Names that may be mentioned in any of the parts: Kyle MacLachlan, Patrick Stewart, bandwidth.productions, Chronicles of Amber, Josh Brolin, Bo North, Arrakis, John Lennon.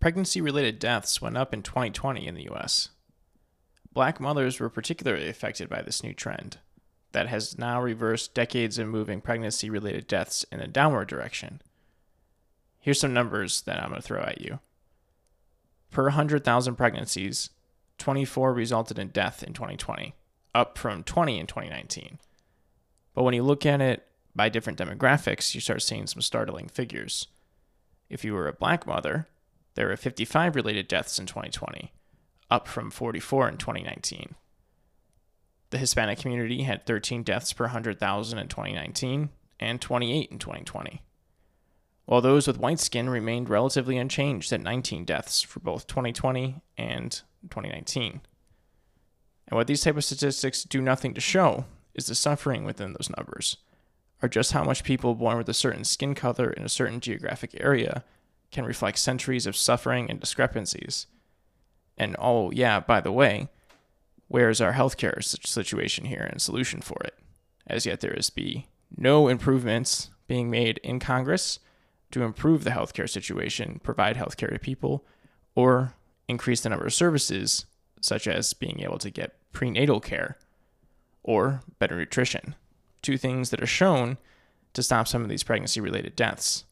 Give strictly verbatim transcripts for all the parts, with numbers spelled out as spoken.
Pregnancy-related deaths went up in twenty twenty in the U S Black mothers were particularly affected by this new trend that has now reversed decades of moving pregnancy-related deaths in a downward direction. Here's some numbers that I'm going to throw at you. Per one hundred thousand pregnancies, twenty-four resulted in death in twenty twenty, up from twenty in twenty nineteen. But when you look at it by different demographics, you start seeing some startling figures. If you were a Black mother, there were fifty-five related deaths in twenty twenty, up from forty-four in twenty nineteen. The Hispanic community had thirteen deaths per one hundred thousand in twenty nineteen and twenty-eight in twenty twenty, while those with white skin remained relatively unchanged at nineteen deaths for both twenty twenty and twenty nineteen. And what these type of statistics do nothing to show is the suffering within those numbers, or just how much people born with a certain skin color in a certain geographic area can reflect centuries of suffering and discrepancies. And oh yeah, by the way, where's our healthcare situation here and solution for it? As yet there is be no improvements being made in Congress to improve the healthcare situation, provide healthcare to people, or increase the number of services, such as being able to get prenatal care or better nutrition. Two things that are shown to stop some of these pregnancy-related deaths.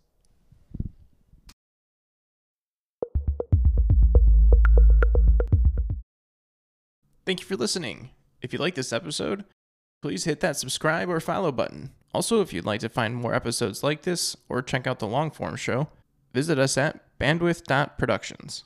Thank you for listening. If you like this episode, please hit that subscribe or follow button. Also, if you'd like to find more episodes like this or check out the long-form show, visit us at bandwidth dot productions.